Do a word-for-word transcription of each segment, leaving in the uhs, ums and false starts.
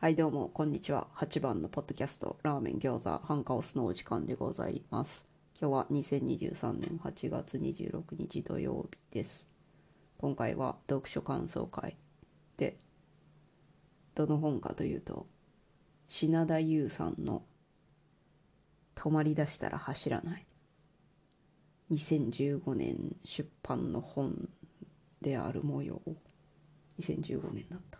はいどうもこんにちは。はちばんのポッドキャストラーメン餃子ハンカオスのお時間でございます。今日はにせんにじゅうさんねんはちがつにじゅうろくにち土曜日です。今回は読書感想会で、どの本かというと品田優さんの止まりだしたら走らない、にせんじゅうごねん出版の本である模様。にせんじゅうごねんだった。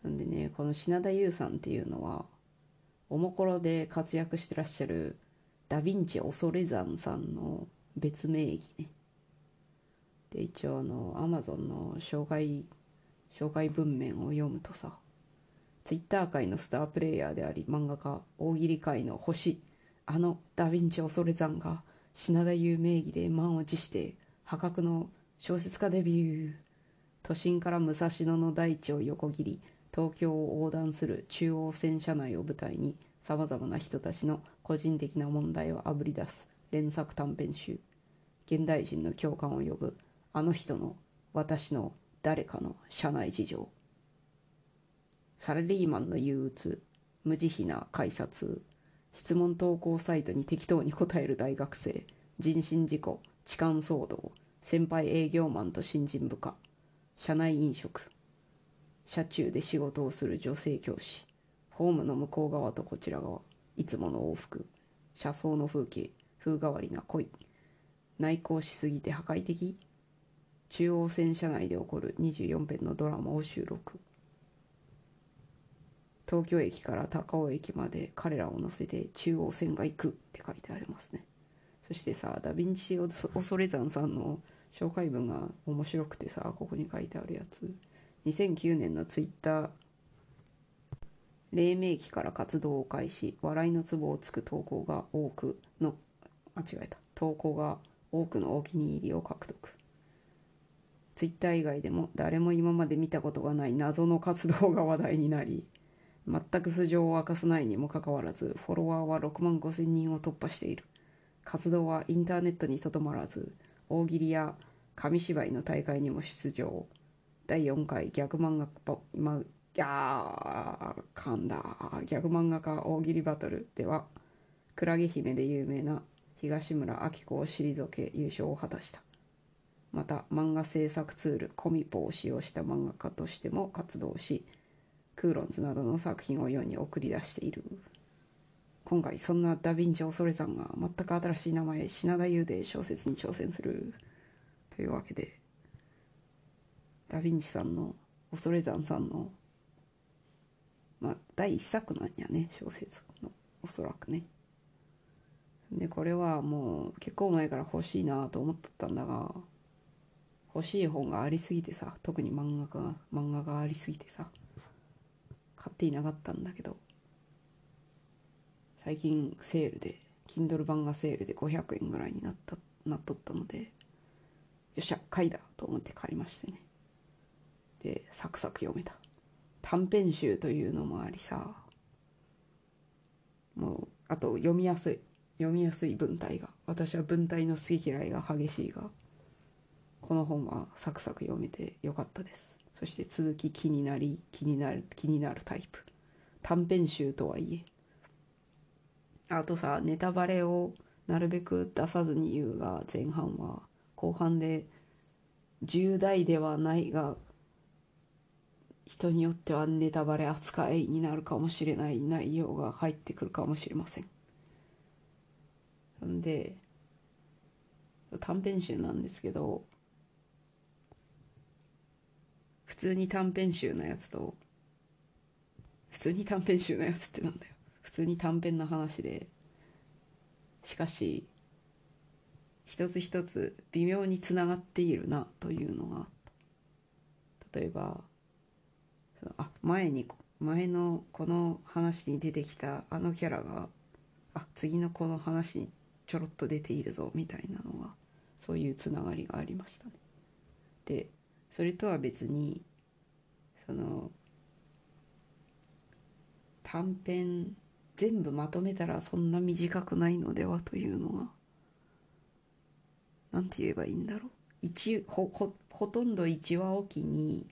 なんでね、この品田優さんっていうのはおもころで活躍してらっしゃるダ・ヴィンチ恐山さんの別名義ね。で、一応あの Amazon の障害障害文面を読むとさ、Twitter 界のスタープレイヤーであり漫画家、大喜利界の星、あのダ・ヴィンチ恐山が品田優名義で満を持して破格の小説家デビュー。都心から武蔵野の大地を横切り、東京を横断する中央線車内を舞台にさまざまな人たちの個人的な問題をあぶり出す連作短編集。現代人の共感を呼ぶあの人の、私の、誰かの社内事情。サラリーマンの憂鬱、無慈悲な改札、質問投稿サイトに適当に答える大学生、人身事故、痴漢騒動、先輩営業マンと新人部下、社内飲食、車中で仕事をする女性教師、ホームの向こう側とこちら側、いつもの往復、車窓の風景、風変わりな恋、内向しすぎて破壊的、中央線車内で起こるにじゅうよんぺんのドラマを収録。東京駅から高尾駅まで彼らを乗せて中央線が行くって書いてありますね。そしてさ、ダ・ヴィンチ恐山さんの紹介文が面白くてさ、ここに書いてあるやつ。にせんきゅうねんのツイッター黎明期から活動を開始、笑いのツボをつく投稿が多くのあ違えた投稿が多くのお気に入りを獲得。ツイッター以外でも誰も今まで見たことがない謎の活動が話題になり、全く素性を明かさないにもかかわらずフォロワーはろくまんごせんにんを突破している。活動はインターネットにとどまらず大喜利や紙芝居の大会にも出場。だいよんかいギャグ漫画今ギャー噛んだギャグ漫画家大喜利バトルではクラゲ姫で有名な東村明子を退け優勝を果たした。また漫画制作ツールコミポを使用した漫画家としても活動し、クーロンズなどの作品を世に送り出している。今回そんなダ・ヴィンチ恐山が全く新しい名前品田優で小説に挑戦するというわけで、ダ・ヴィンチさんの恐山さんの、まあ、第一作なんやね、小説のおそらくね。でこれはもう結構前から欲しいなと思っとったんだが、欲しい本がありすぎてさ、特に漫画が漫画がありすぎてさ買っていなかったんだけど、最近セールで Kindle 版がセールでごひゃくえんぐらいになったなっとったので、よっしゃ買いだと思って買いましてね。でサクサク読めた。短編集というのもありさ、もうあと読みやすい読みやすい文体が、私は文体の好き嫌いが激しいが、この本はサクサク読めてよかったです。そして続き気になり気になる気になるタイプ。短編集とはいえ、あとさネタバレをなるべく出さずに言うが、前半は後半でじゅう代ではないが人によってはネタバレ扱いになるかもしれない内容が入ってくるかもしれません。んで短編集なんですけど、普通に短編集のやつと普通に短編集のやつってなんだよ普通に短編の話で、しかし一つ一つ微妙につながっているなというのがあった。例えばあ前に前のこの話に出てきたあのキャラがあ次のこの話にちょろっと出ているぞみたいなのは、そういうつながりがありましたね。でそれとは別にその短編全部まとめたらそんな短くないのではというのが、なんて言えばいいんだろう、一 ほ, ほ, ほとんどいちわおきに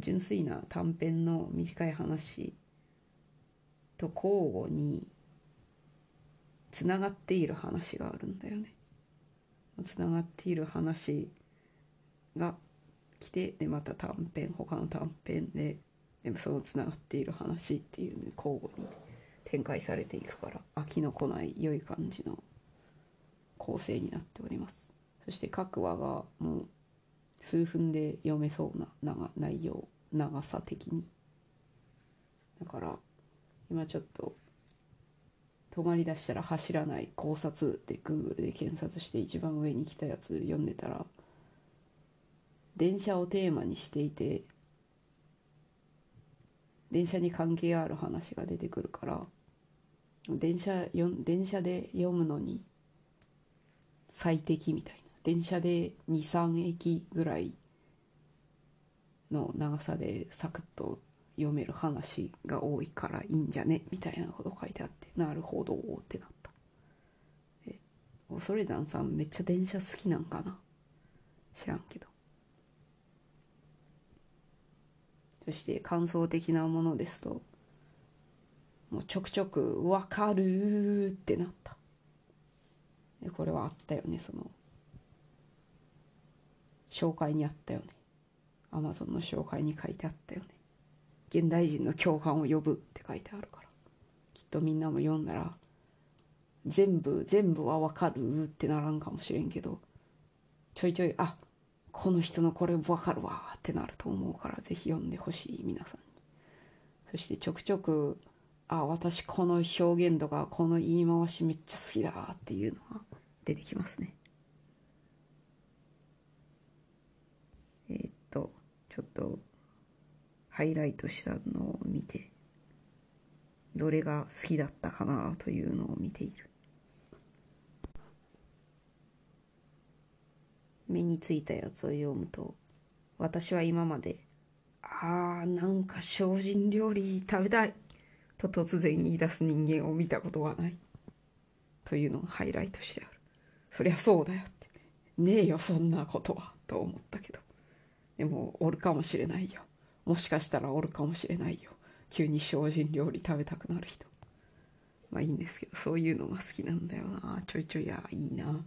純粋な短編の短い話と交互につながっている話があるんだよね。つながっている話が来て、でまた短編、他の短編で、でもそのつながっている話っていうのに交互に展開されていくから、飽きのこない良い感じの構成になっております。そして各話がもう数分で読めそうな長内容、長さ的に。だから今ちょっと止まりだしたら走らない考察で Google で検索して一番上に来たやつ読んでたら、電車をテーマにしていて電車に関係ある話が出てくるから、電車よ電車で読むのに最適みたいな、電車で にさん 駅ぐらいの長さでサクッと読める話が多いからいいんじゃねみたいなこと書いてあって、なるほどってなった。え恐れ団さんめっちゃ電車好きなんかな、知らんけど。そして感想的なものですと、もうちょくちょくわかるってなった。でこれはあったよね、その紹介にあったよね、 Amazon の紹介に書いてあったよね。現代人の共感を呼ぶって書いてあるから、きっとみんなも読んだら全部全部はわかるってならんかもしれんけど、ちょいちょいあこの人のこれわかるわってなると思うから、ぜひ読んでほしい皆さんに。そしてちょくちょくあ私この表現とかこの言い回しめっちゃ好きだっていうのが出てきますね。えー、っとちょっとハイライトしたのを見て、どれが好きだったかなというのを見ている。目についたやつを読むと、私は今まで、あーなんか精進料理食べたいと突然言い出す人間を見たことがないというのがハイライトしてある。そりゃそうだよって。ねえよそんなことはと思ったけど、でもおるかもしれないよ。もしかしたらおるかもしれないよ、急に精進料理食べたくなる人。まあいいんですけど、そういうのが好きなんだよな、ちょいちょい。やいいなって思っ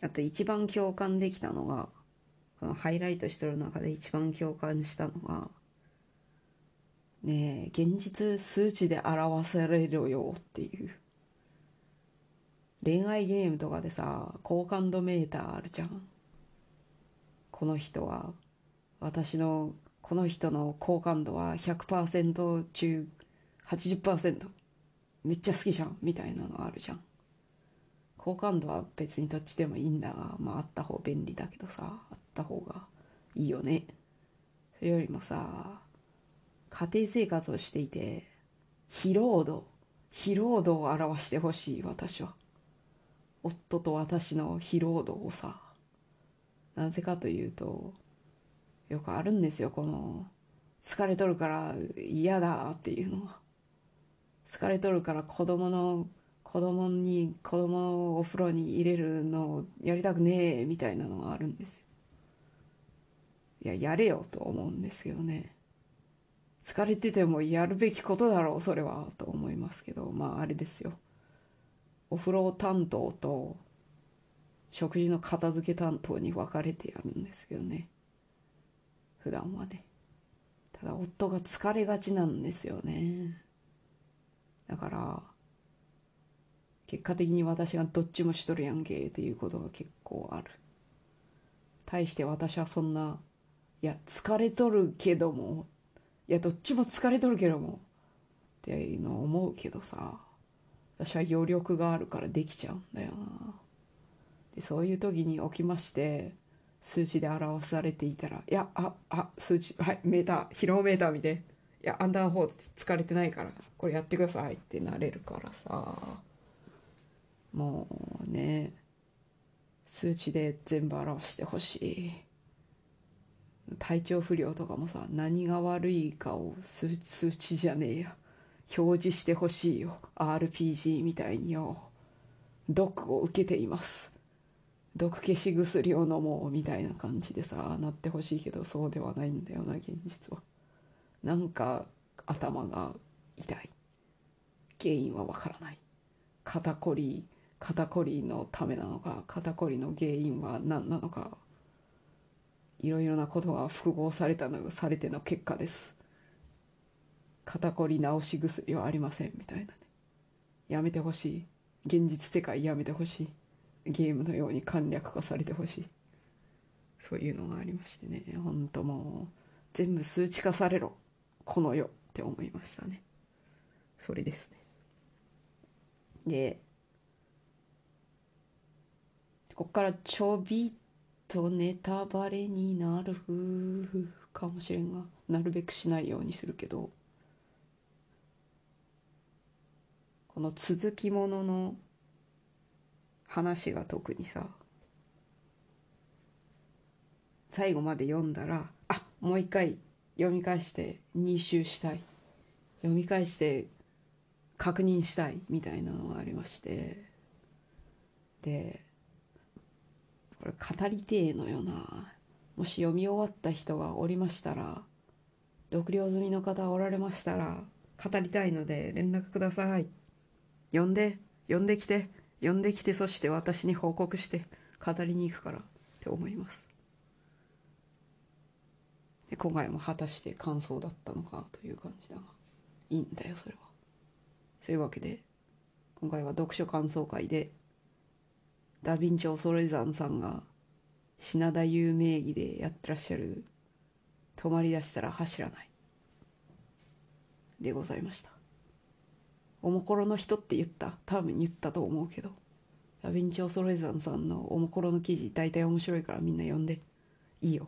た。あと一番共感できたのが、このハイライトしてる中で一番共感したのが、ねえ現実数値で表されるよっていう。恋愛ゲームとかでさ、好感度メーターあるじゃん。この人は私のこの人の好感度は ひゃくパーセント 中 はちじゅっパーセント めっちゃ好きじゃんみたいなのあるじゃん。好感度は別にどっちでもいいんだが、まああった方便利だけどさ、あった方がいいよね。それよりもさ、家庭生活をしていて疲労度疲労度を表してほしい。私は夫と私の疲労度をさ、なぜかというと、よくあるんですよ、この疲れとるから嫌だっていうのは。疲れとるから子供の子供に子供のお風呂に入れるのをやりたくねえみたいなのがあるんですよ。いや、やれよと思うんですけどね。疲れててもやるべきことだろうそれはと思いますけど、まああれですよ、お風呂担当と食事の片付け担当に分かれてやるんですけどね、普段はね。ただ夫が疲れがちなんですよね。だから結果的に私がどっちもしとるやんけっていうことが結構ある。対して私はそんな、いや疲れとるけども、いやどっちも疲れとるけどもっていうのを思うけどさ、私は余力があるからできちゃうんだよな。そういう時に起きまして数値で表されていたら、いやああ数値、はいメーター、疲労メーター見て、いやあんたの方疲れてないからこれやってくださいってなれるからさ、もうね数値で全部表してほしい。体調不良とかもさ、何が悪いかを数数値じゃねえや表示してほしいよ。 アールピージー みたいによ、毒を受けています、毒消し薬を飲もうみたいな感じでさ、なってほしいけどそうではないんだよな、現実は。なんか頭が痛い。原因はわからない。肩こり、肩こりのためなのか、肩こりの原因は何なのか、いろいろなことが複合されたの、されての結果です。肩こり治し薬はありませんみたいなね。やめてほしい。現実世界やめてほしい。ゲームのように簡略化されてほしい。そういうのがありましてね、ほんともう全部数値化されろこの世って思いましたね。それですね。でこっからちょびっとネタバレになるかもしれんが、なるべくしないようにするけど、この続きものの話が特にさ、最後まで読んだら、あ、もう一回読み返して入手したい、読み返して確認したいみたいなのがありまして、でこれ語りてえのよな。もし読み終わった人がおりましたら、読了済みの方おられましたら、語りたいので連絡ください。読んで読んできて呼んできて、そして私に報告して語りに行くからって思います。で今回も果たして感想だったのかという感じだが、いいんだよそれは。そういうわけで今回は読書感想会でダ・ヴィンチ・恐山さんが品田優名義でやってらっしゃる止まりだしたら走らないでございました。おもころの人って言った、多分言ったと思うけど、ダ・ヴィンチ・恐山さんのおもころの記事大体面白いからみんな読んでいいよ。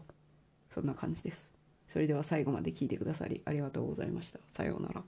そんな感じです。それでは最後まで聞いてくださりありがとうございました。さようなら。